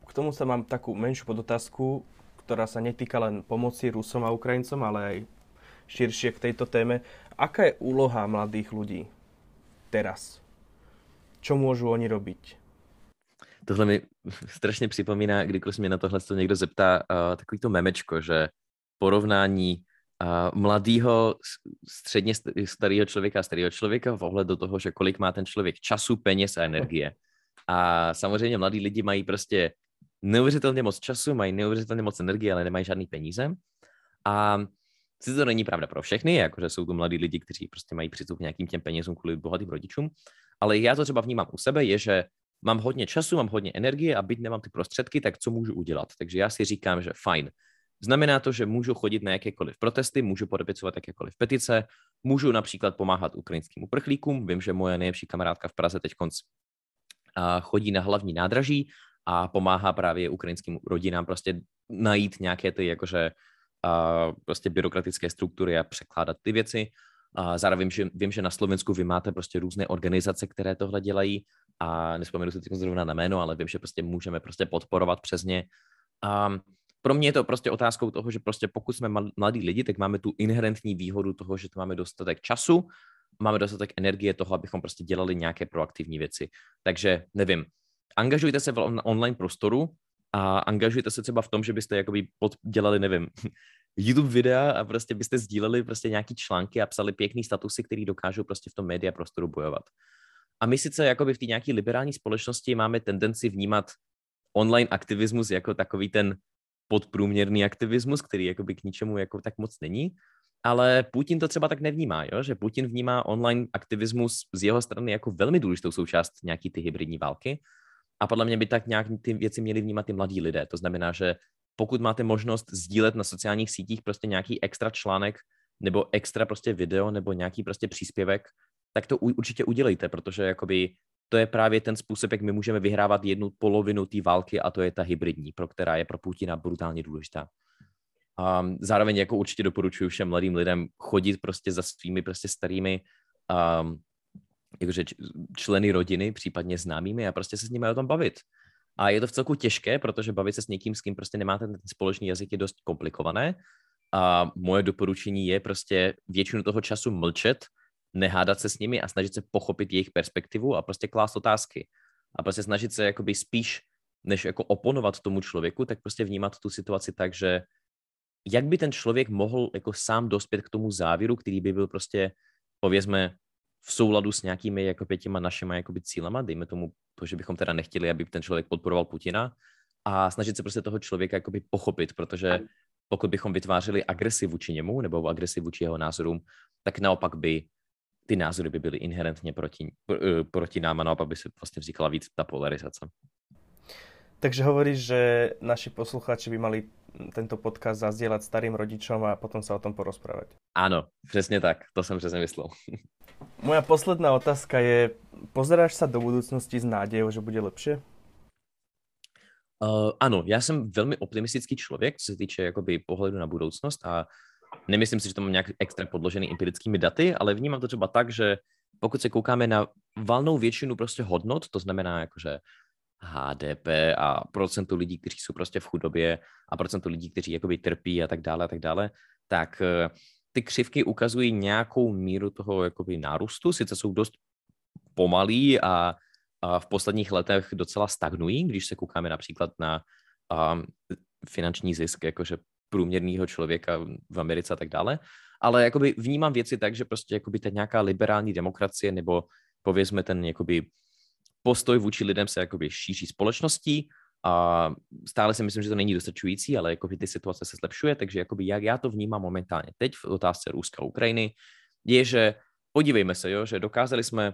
K tomu sa mám takú menšiu podotázku, ktorá sa netýka len pomoci Rusom a Ukrajincom, ale aj širšie k tejto téme. Aká je úloha mladých ľudí teraz? Čo môžu oni robiť? Tohle mi strašne připomíná, kdykoliv sa mi na tohle niekto zeptá, uh, takovýto memečko, že porovnání Uh, mladýho, středně starého člověka a starého člověka v ohledu do toho, že kolik má ten člověk času, peněz a energie. A samozřejmě mladí lidi mají prostě neuvěřitelně moc času, mají neuvěřitelně moc energie, ale nemají žádný peníze. A sice to není pravda pro všechny, jakože jsou tu mladí lidi, kteří prostě mají přístup k nějakým těm penězům kvůli bohatým rodičům, ale já to třeba vnímám u sebe, je, že mám hodně času, mám hodně energie a byť nemám ty prostředky, tak co můžu udělat? Takže já si říkám, že fajn. Znamená to, že můžu chodit na jakékoliv protesty, můžu podepisovat jakékoliv petice, můžu například pomáhat ukrajinským uprchlíkům. Vím, že moje nejlepší kamarádka v Praze teď konc chodí na hlavní nádraží a pomáhá právě ukrajinským rodinám prostě najít nějaké ty jakože prostě byrokratické struktury a překládat ty věci. A zároveň vím, že, vím, že na Slovensku vy máte prostě různé organizace, které tohle dělají a nespomenu si teď zrovna na jméno, ale vím, že prostě můžeme prostě podporovat přes ně. A pro mě je to prostě otázkou toho, že prostě pokud jsme mladí lidi, tak máme tu inherentní výhodu toho, že tu máme dostatek času, máme dostatek energie toho, abychom prostě dělali nějaké proaktivní věci. Takže nevím, angažujte se v online prostoru a angažujte se třeba v tom, že byste jakoby dělali, nevím, YouTube videa a prostě byste sdíleli prostě nějaký články a psali pěkný statusy, který dokážou prostě v tom média prostoru bojovat. A my sice jakoby v té nějaké liberální společnosti máme tendenci vnímat online aktivismus jako takový ten podprůměrný aktivismus, který jakoby k ničemu jako tak moc není, ale Putin to třeba tak nevnímá, jo? Že Putin vnímá online aktivismus z jeho strany jako velmi důležitou součást nějaký ty hybridní války a podle mě by tak nějak ty věci měli vnímat i mladí lidé. To znamená, že pokud máte možnost sdílet na sociálních sítích prostě nějaký extra článek nebo extra prostě video nebo nějaký prostě příspěvek, tak to určitě udělejte, protože jakoby to je právě ten způsob, jak my můžeme vyhrávat jednu polovinu té války a to je ta hybridní, pro která je pro Putina brutálně důležitá. A zároveň jako určitě doporučuji všem mladým lidem chodit prostě za svými prostě starými um, jakože členy rodiny, případně známými a prostě se s nimi o tom bavit. A je to vcelku těžké, protože bavit se s někým, s kým prostě nemáte ten společný jazyk, je dost komplikované. A moje doporučení je prostě většinu toho času mlčet, nehádat se s nimi a snažit se pochopit jejich perspektivu a prostě klást otázky. A prostě snažit se jakoby spíš, než jako oponovat tomu člověku, tak prostě vnímat tu situaci tak, že jak by ten člověk mohl jako sám dospět k tomu závěru, který by byl prostě, povězme, v souladu s nějakými jako těma našima jakoby cílama, dejme tomu to, že bychom teda nechtěli, aby ten člověk podporoval Putina a snažit se prostě toho člověka jakoby pochopit, protože pokud bychom vytvářeli agresi vůči němu nebo agresi vůči jeho názorům, tak naopak by ty názory by byly inherentně proti, proti nám a naopak by se vlastně vznikla víc ta polarizace. Takže hovoríš, že naši poslucháči by mali tento podcast zazdieľať starým rodičom a potom sa o tom porozprávať. Áno, presne tak, to som presne myslel. Moja posledná otázka je, pozeráš sa do budúcnosti s nádejou, že bude lepšie? Uh, áno, ja som veľmi optimistický človek, co sa týče akoby pohľadu na budúcnosť a nemyslím si, že to mám nejak extra podložený empirickými daty, ale vnímam to třeba tak, že pokud sa koukáme na valnou většinu prostě hodnot, to znamená akože há dé pé a procentu lidí, kteří jsou prostě v chudobě a procentu lidí, kteří jakoby trpí a tak dále a tak dále, tak ty křivky ukazují nějakou míru toho jakoby nárůstu, sice jsou dost pomalý a, a v posledních letech docela stagnují, když se koukáme například na um, finanční zisk jakože průměrného člověka v Americe a tak dále, ale jakoby vnímám věci tak, že prostě jakoby ta nějaká liberální demokracie nebo povězme ten jakoby postoj vůči lidem se jakoby šíří společností a stále si myslím, že to není dostačující, ale jakoby ty situace se zlepšuje, takže jakoby jak já to vnímám momentálně teď v otázce Ruska a Ukrajiny, je, že podívejme se, jo, že dokázali jsme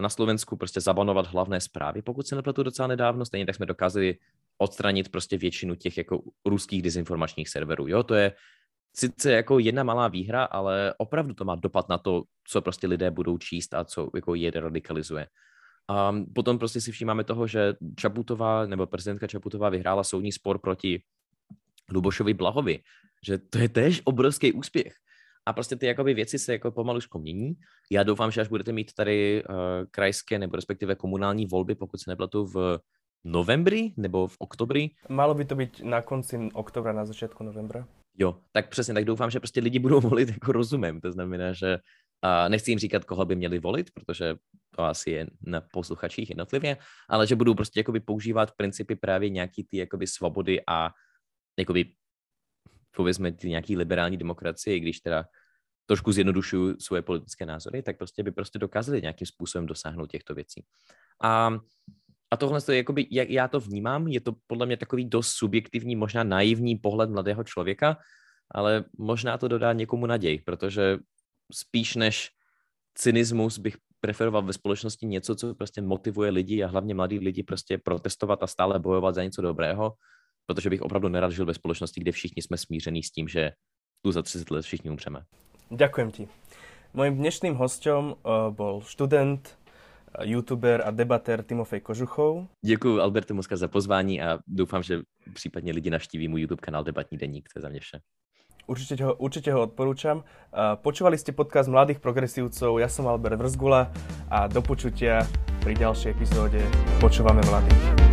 na Slovensku prostě zabanovat hlavné zprávy, pokud se nepletu docela nedávno, stejně tak jsme dokázali odstranit prostě většinu těch jako ruských dezinformačních serverů, jo, to je sice jako jedna malá výhra, ale opravdu to má dopad na to, co prostě lidé budou číst a co jako je radikalizuje. A potom prostě si všímáme toho, že Čaputová nebo prezidentka Čaputová vyhrála soudní spor proti Ľubošovi Blahovi, že to je též obrovský úspěch. A prostě ty jakoby věci se jako pomaluško mění. Já doufám, že až budete mít tady uh, krajské nebo respektive komunální volby, pokud se nepletu v novembri nebo v oktobri. Malo by to být na konci oktobra, na začátku novembra. Jo, tak přesně, tak doufám, že prostě lidi budou volit jako rozumem, to znamená, že a nechci jim říkat, koho by měli volit, protože to asi je na posluchačích jednotlivě, ale že budou prostě jakoby používat principy právě nějaký ty jakoby svobody a jakoby povězme ty nějaký liberální demokracie, i když teda trošku zjednodušuju svoje politické názory, tak prostě by prostě dokázali nějakým způsobem dosáhnout těchto věcí. A, a tohle je jakoby, jak já to vnímám, je to podle mě takový dost subjektivní, možná naivní pohled mladého člověka, ale možná to dodá někomu naději, protože spíš než cynismus bych preferoval ve společnosti něco, co prostě motivuje lidi a hlavně mladí lidi prostě protestovat a stále bojovat za něco dobrého, protože bych opravdu nerad žil ve společnosti, kde všichni jsme smíření s tím, že tu za tridsať let všichni umřeme. Ďakujem ti. Mojím dnešným hostem uh, bol študent, youtuber a debatér Timofej Kožuchov. Děkuji Albertu Muska za pozvání a doufám, že případně lidi navštíví můj YouTube kanál Debatní denník, to je za mě vše. Určite ho, určite ho odporúčam. Počúvali ste podcast Mladých progresívcov, ja som Albert Vrzgula a do počutia pri ďalšej epizóde Počúvame mladých.